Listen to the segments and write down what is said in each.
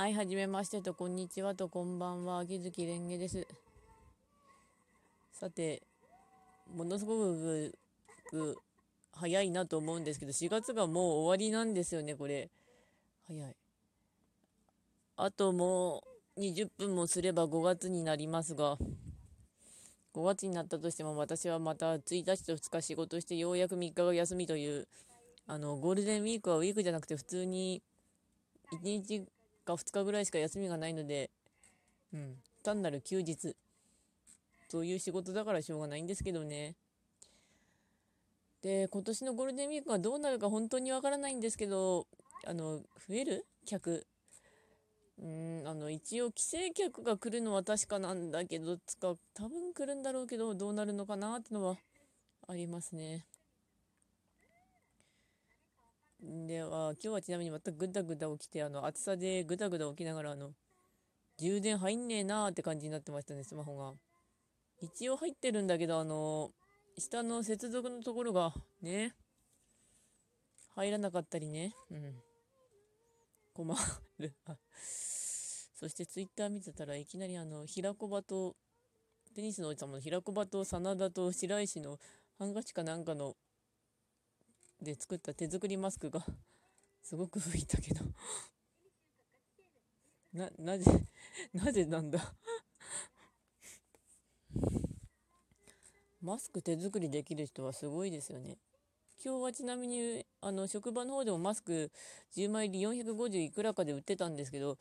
はい、はじめましてと、こんにちはと、こんばんは、秋月蓮華です。さて、ものすごく早いなと思うんですけど、4月がもう終わりなんですよね、これ。早い。あともう20分もすれば5月になりますが、5月になったとしても、私はまた1日と2日仕事して、ようやく3日が休みという、ゴールデンウィークはウィークじゃなくて、普通に1日、2日ぐらいしか休みがないので、単なる休日という仕事だからしょうがないんですけどね。で、今年のゴールデンウィークはどうなるか本当にわからないんですけど、増える客、一応帰省客が来るのは確かなんだけど、多分来るんだろうけど、どうなるのかなってのはありますね。では、今日はちなみに全くグダグダ起きて、暑さでグダグダ起きながら、充電入んねえなーって感じになってましたね、スマホが。一応入ってるんだけど、下の接続のところが、ね、入らなかったりね、困る。そしてツイッター見てたら、いきなり平子場と、テニスのおじさんの平子場と真田と白石のハンカチかなんかの、で作った手作りマスクがすごく吹いたけどなぜなんだマスク手作りできる人はすごいですよね。今日はちなみに職場の方でもマスク10枚入り450いくらかで売ってたんですけど、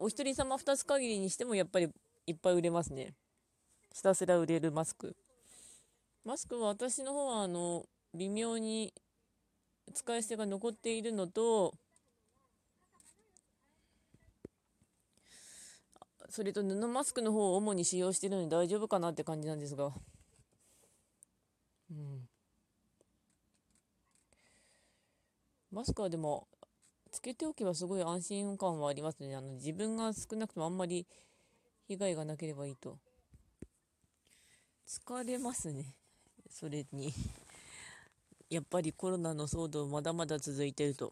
お一人様2つ限りにしてもやっぱりいっぱい売れますね。ひたすら売れるマスクは私の方は微妙に使い捨てが残っているのと、それと布マスクの方を主に使用しているので大丈夫かなって感じなんですが、マスクはでもつけておけばすごい安心感はありますね。自分が少なくともあんまり被害がなければいいと。疲れますね、それに。やっぱりコロナの騒動まだまだ続いてると、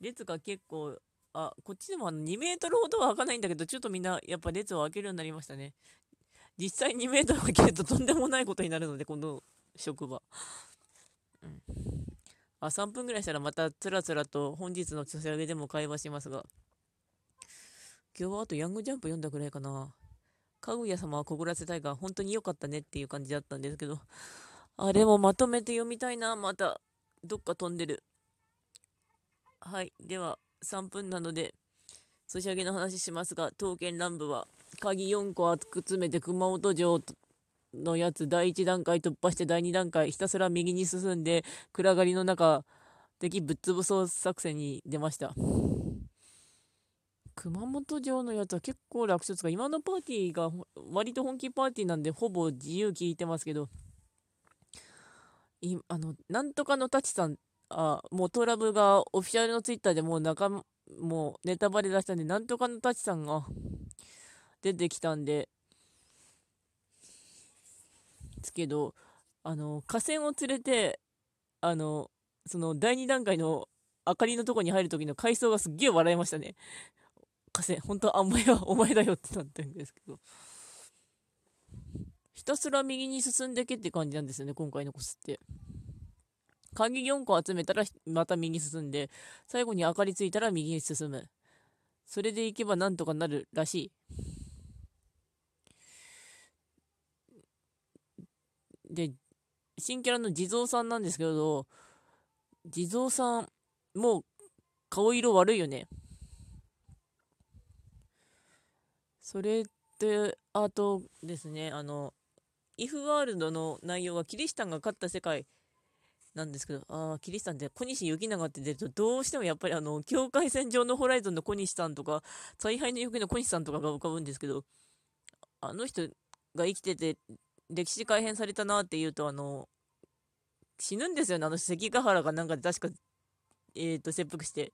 列が結構、こっちでも2メートルほどは開かないんだけど、ちょっとみんなやっぱ列を開けるようになりましたね。実際2メートル開けるととんでもないことになるので、この職場、3分ぐらいしたらまたつらつらと本日のソシャゲでも会話しますが、今日はあとヤングジャンプ読んだくらいかな。かぐや様はこぐらせたいが本当に良かったねっていう感じだったんですけど、あれもまとめて読みたいな。またどっか飛んでる。はい、では3分なのでソシャゲの話しますが、刀剣乱舞は鍵4個集めて熊本城のやつ第1段階突破して、第2段階ひたすら右に進んで暗がりの中敵ぶっ潰そう作戦に出ました。熊本城のやつは結構楽勝ですが、今のパーティーが割と本気パーティーなんでほぼ自由聞いてますけど、なんとかのタチさん、もうトラブがオフィシャルのツイッターでもうネタバレ出したんで、なんとかのタチさんが出てきたんですけど、河川を連れてその第2段階の明かりのとこに入る時の回想がすっげえ笑いましたね。河川本当はあんまりはお前だよってなったんですけど、ひたすら右に進んでけって感じなんですよね、今回のコスって。鍵4個集めたらまた右に進んで、最後に明かりついたら右に進む、それでいけばなんとかなるらしい。で、新キャラの地蔵さんなんですけど、地蔵さんもう顔色悪いよね。それってあとですね、イフワールドの内容はキリシタンが勝った世界なんですけど、キリシタンって小西行長って出ると、どうしてもやっぱり境界線上のホライゾンの小西さんとか、采配の行方の小西さんとかが浮かぶんですけど、あの人が生きてて歴史改変されたなっていうと、死ぬんですよね。関ヶ原かなんかで確か、切腹して、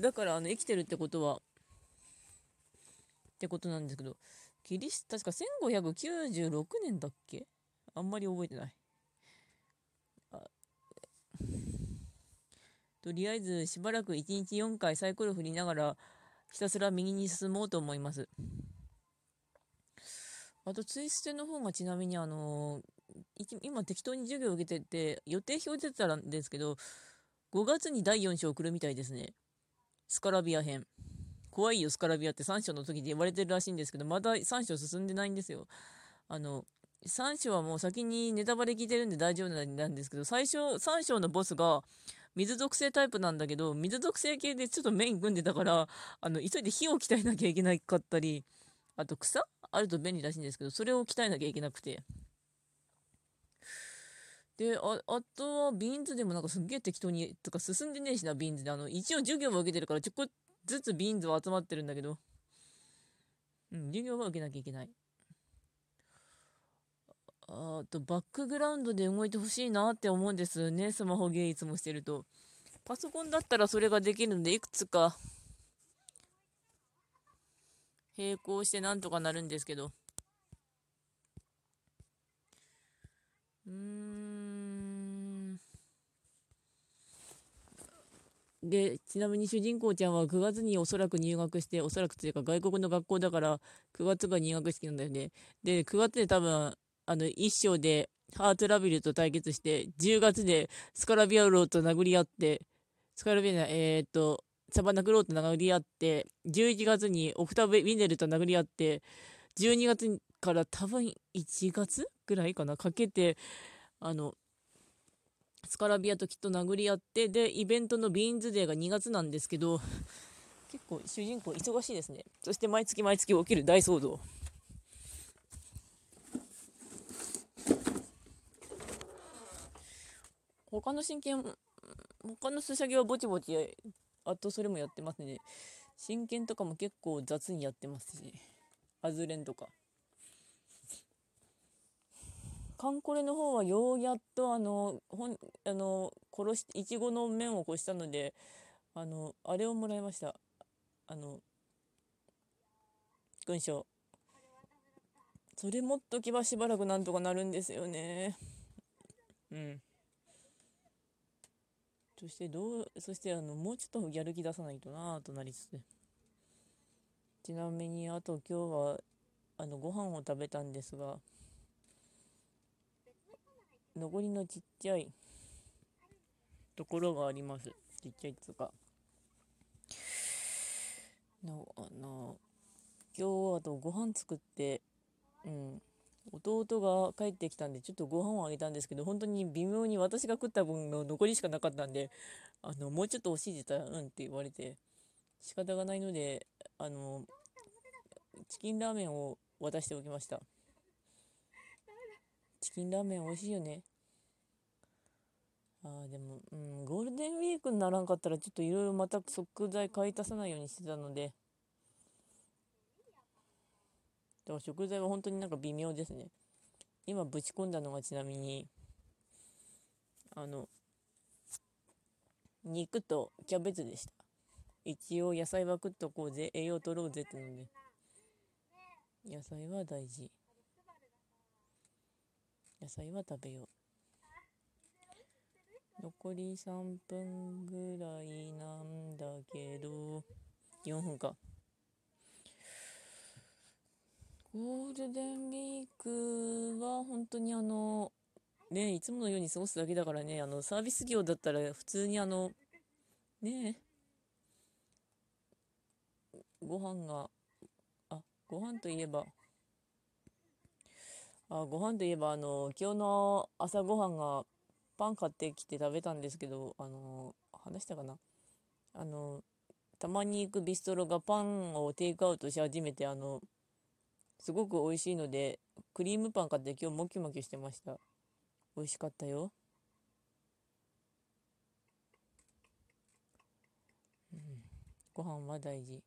だから生きてるってことはってことなんですけど、確か1596年だっけ、あんまり覚えてない。とりあえずしばらく1日4回サイコロ振りながらひたすら右に進もうと思います。あとツイステの方がちなみに今適当に授業を受けてて予定表出てたんですけど、5月に第4章来るみたいですね。スカラビア編怖いよスカラビアって3章の時で言われてるらしいんですけど、まだ3章進んでないんですよ。3章はもう先にネタバレ聞いてるんで大丈夫なんですけど、最初3章のボスが水属性タイプなんだけど、水属性系でちょっとメイン組んでたから、急いで火を鍛えなきゃいけなかったり、あと草あると便利らしいんですけど、それを鍛えなきゃいけなくて、で、あとはビーンズでもなんかすっげえ適当にとか進んでねえしな。ビーンズで一応授業は受けてるからちょっとずつビーンズは集まってるんだけど、授業は受けなきゃいけない。あとバックグラウンドで動いてほしいなって思うんですね。スマホゲーいつもしてるとパソコンだったらそれができるので、いくつか並行してなんとかなるんですけど、で、ちなみに主人公ちゃんは9月におそらく入学して、おそらくというか外国の学校だから9月が入学式なんだよね。で、9月で多分1章でハートラビルと対決して、10月でスカラビアローと殴り合って、スカラビアのサバナクローと殴り合って、11月にオクタブ・ウィネルと殴り合って、12月から多分1月ぐらいかなかけてスカラビアときっと殴り合って、でイベントのビーンズデーが2月なんですけど、結構主人公忙しいですね。そして毎月毎月起きる大騒動。他のすしゃぎはぼちぼち、あとそれもやってますね。真剣とかも結構雑にやってますし、アズレンとかカンコレの方はようやっとイチゴの面を越したので、あれをもらいました。勲章。それ持っとけばしばらくなんとかなるんですよね。そしてもうちょっとやる気出さないとなぁとなりつつ、ちなみにあと今日はご飯を食べたんですが、残りのちっちゃいところがあります。ちっちゃいつかの今日あとご飯作って弟が帰ってきたんでちょっとご飯をあげたんですけど、本当に微妙に私が食った分の残りしかなかったんで、もうちょっと惜しいでたらって言われて仕方がないのでチキンラーメンを渡しておきました。チキンラーメン美味しいよね。でも、ゴールデンウィークにならんかったらちょっといろいろまた食材買い足さないようにしてたので、だから食材は本当になんか微妙ですね。今ぶち込んだのがちなみに肉とキャベツでした。一応野菜は食っとこうぜ、栄養取ろうぜってので野菜は大事、野菜は食べよう。残り3分ぐらいなんだけど、4分か。ゴールデンウィークは本当にね、いつものように過ごすだけだからね。サービス業だったら普通にねえ、ご飯といえば今日の朝ごはんがパン買ってきて食べたんですけど、話したかな、たまに行くビストロがパンをテイクアウトし始めて、すごく美味しいのでクリームパン買って今日モキモキしてました。美味しかったよ。ご飯は大事。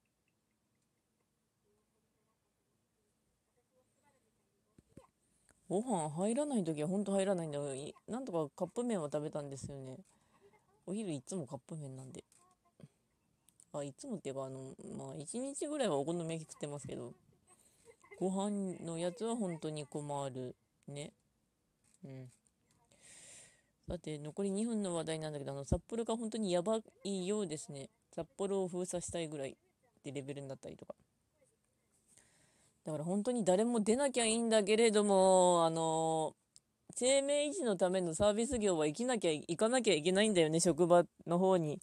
ご飯入らないときは本当入らないんだけど、なんとかカップ麺は食べたんですよね。お昼いつもカップ麺なんで、いつもっていうか1日ぐらいはお好み焼き食ってますけど、ご飯のやつは本当に困るね。だって残り2分の話題なんだけど、札幌が本当にやばいようですね。札幌を封鎖したいぐらいってレベルになったりとか。だから本当に誰も出なきゃいいんだけれども、生命維持のためのサービス業は行かなきゃいけないんだよね、職場の方に。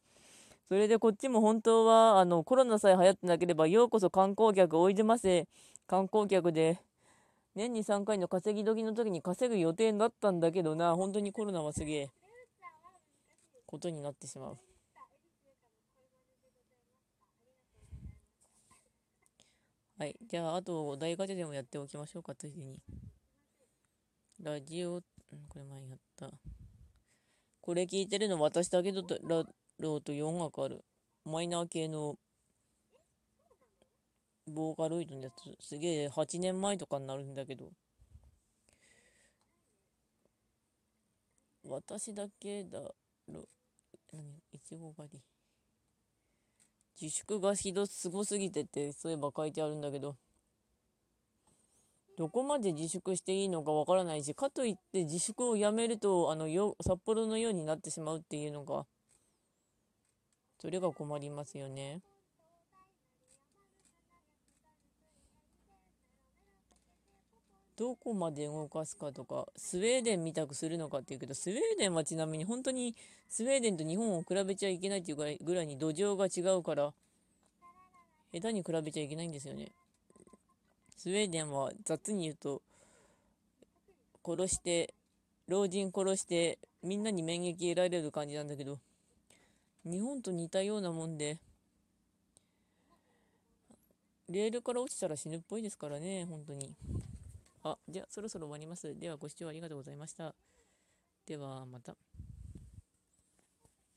それでこっちも本当はコロナさえ流行ってなければ、ようこそ観光客おいでませ、観光客で年に3回の稼ぎ時の時に稼ぐ予定だったんだけどな、本当にコロナはすげえことになってしまう。はい、じゃああとお題ガチャでもやっておきましょうか、ついでに。ラジオ、これ前やった、これ聞いてるの私だけどとローと4枠あるマイナー系のボーカロイドのやつ、すげえ8年前とかになるんだけど、私だけだろ。いちご狩り自粛がすごすぎてって、そういえば書いてあるんだけど、どこまで自粛していいのかわからないし、かといって自粛をやめると札幌のようになってしまうっていうのが、それが困りますよね。どこまで動かすかとか、スウェーデンみたくするのかっていうけど、スウェーデンはちなみに本当にスウェーデンと日本を比べちゃいけないっていうぐらいに土壌が違うから、下手に比べちゃいけないんですよね。スウェーデンは雑に言うと、殺して老人殺してみんなに免疫得られる感じなんだけど、日本と似たようなもんで、レールから落ちたら死ぬっぽいですからね、本当に。あ、じゃあそろそろ終わります。ではご視聴ありがとうございました。ではまた。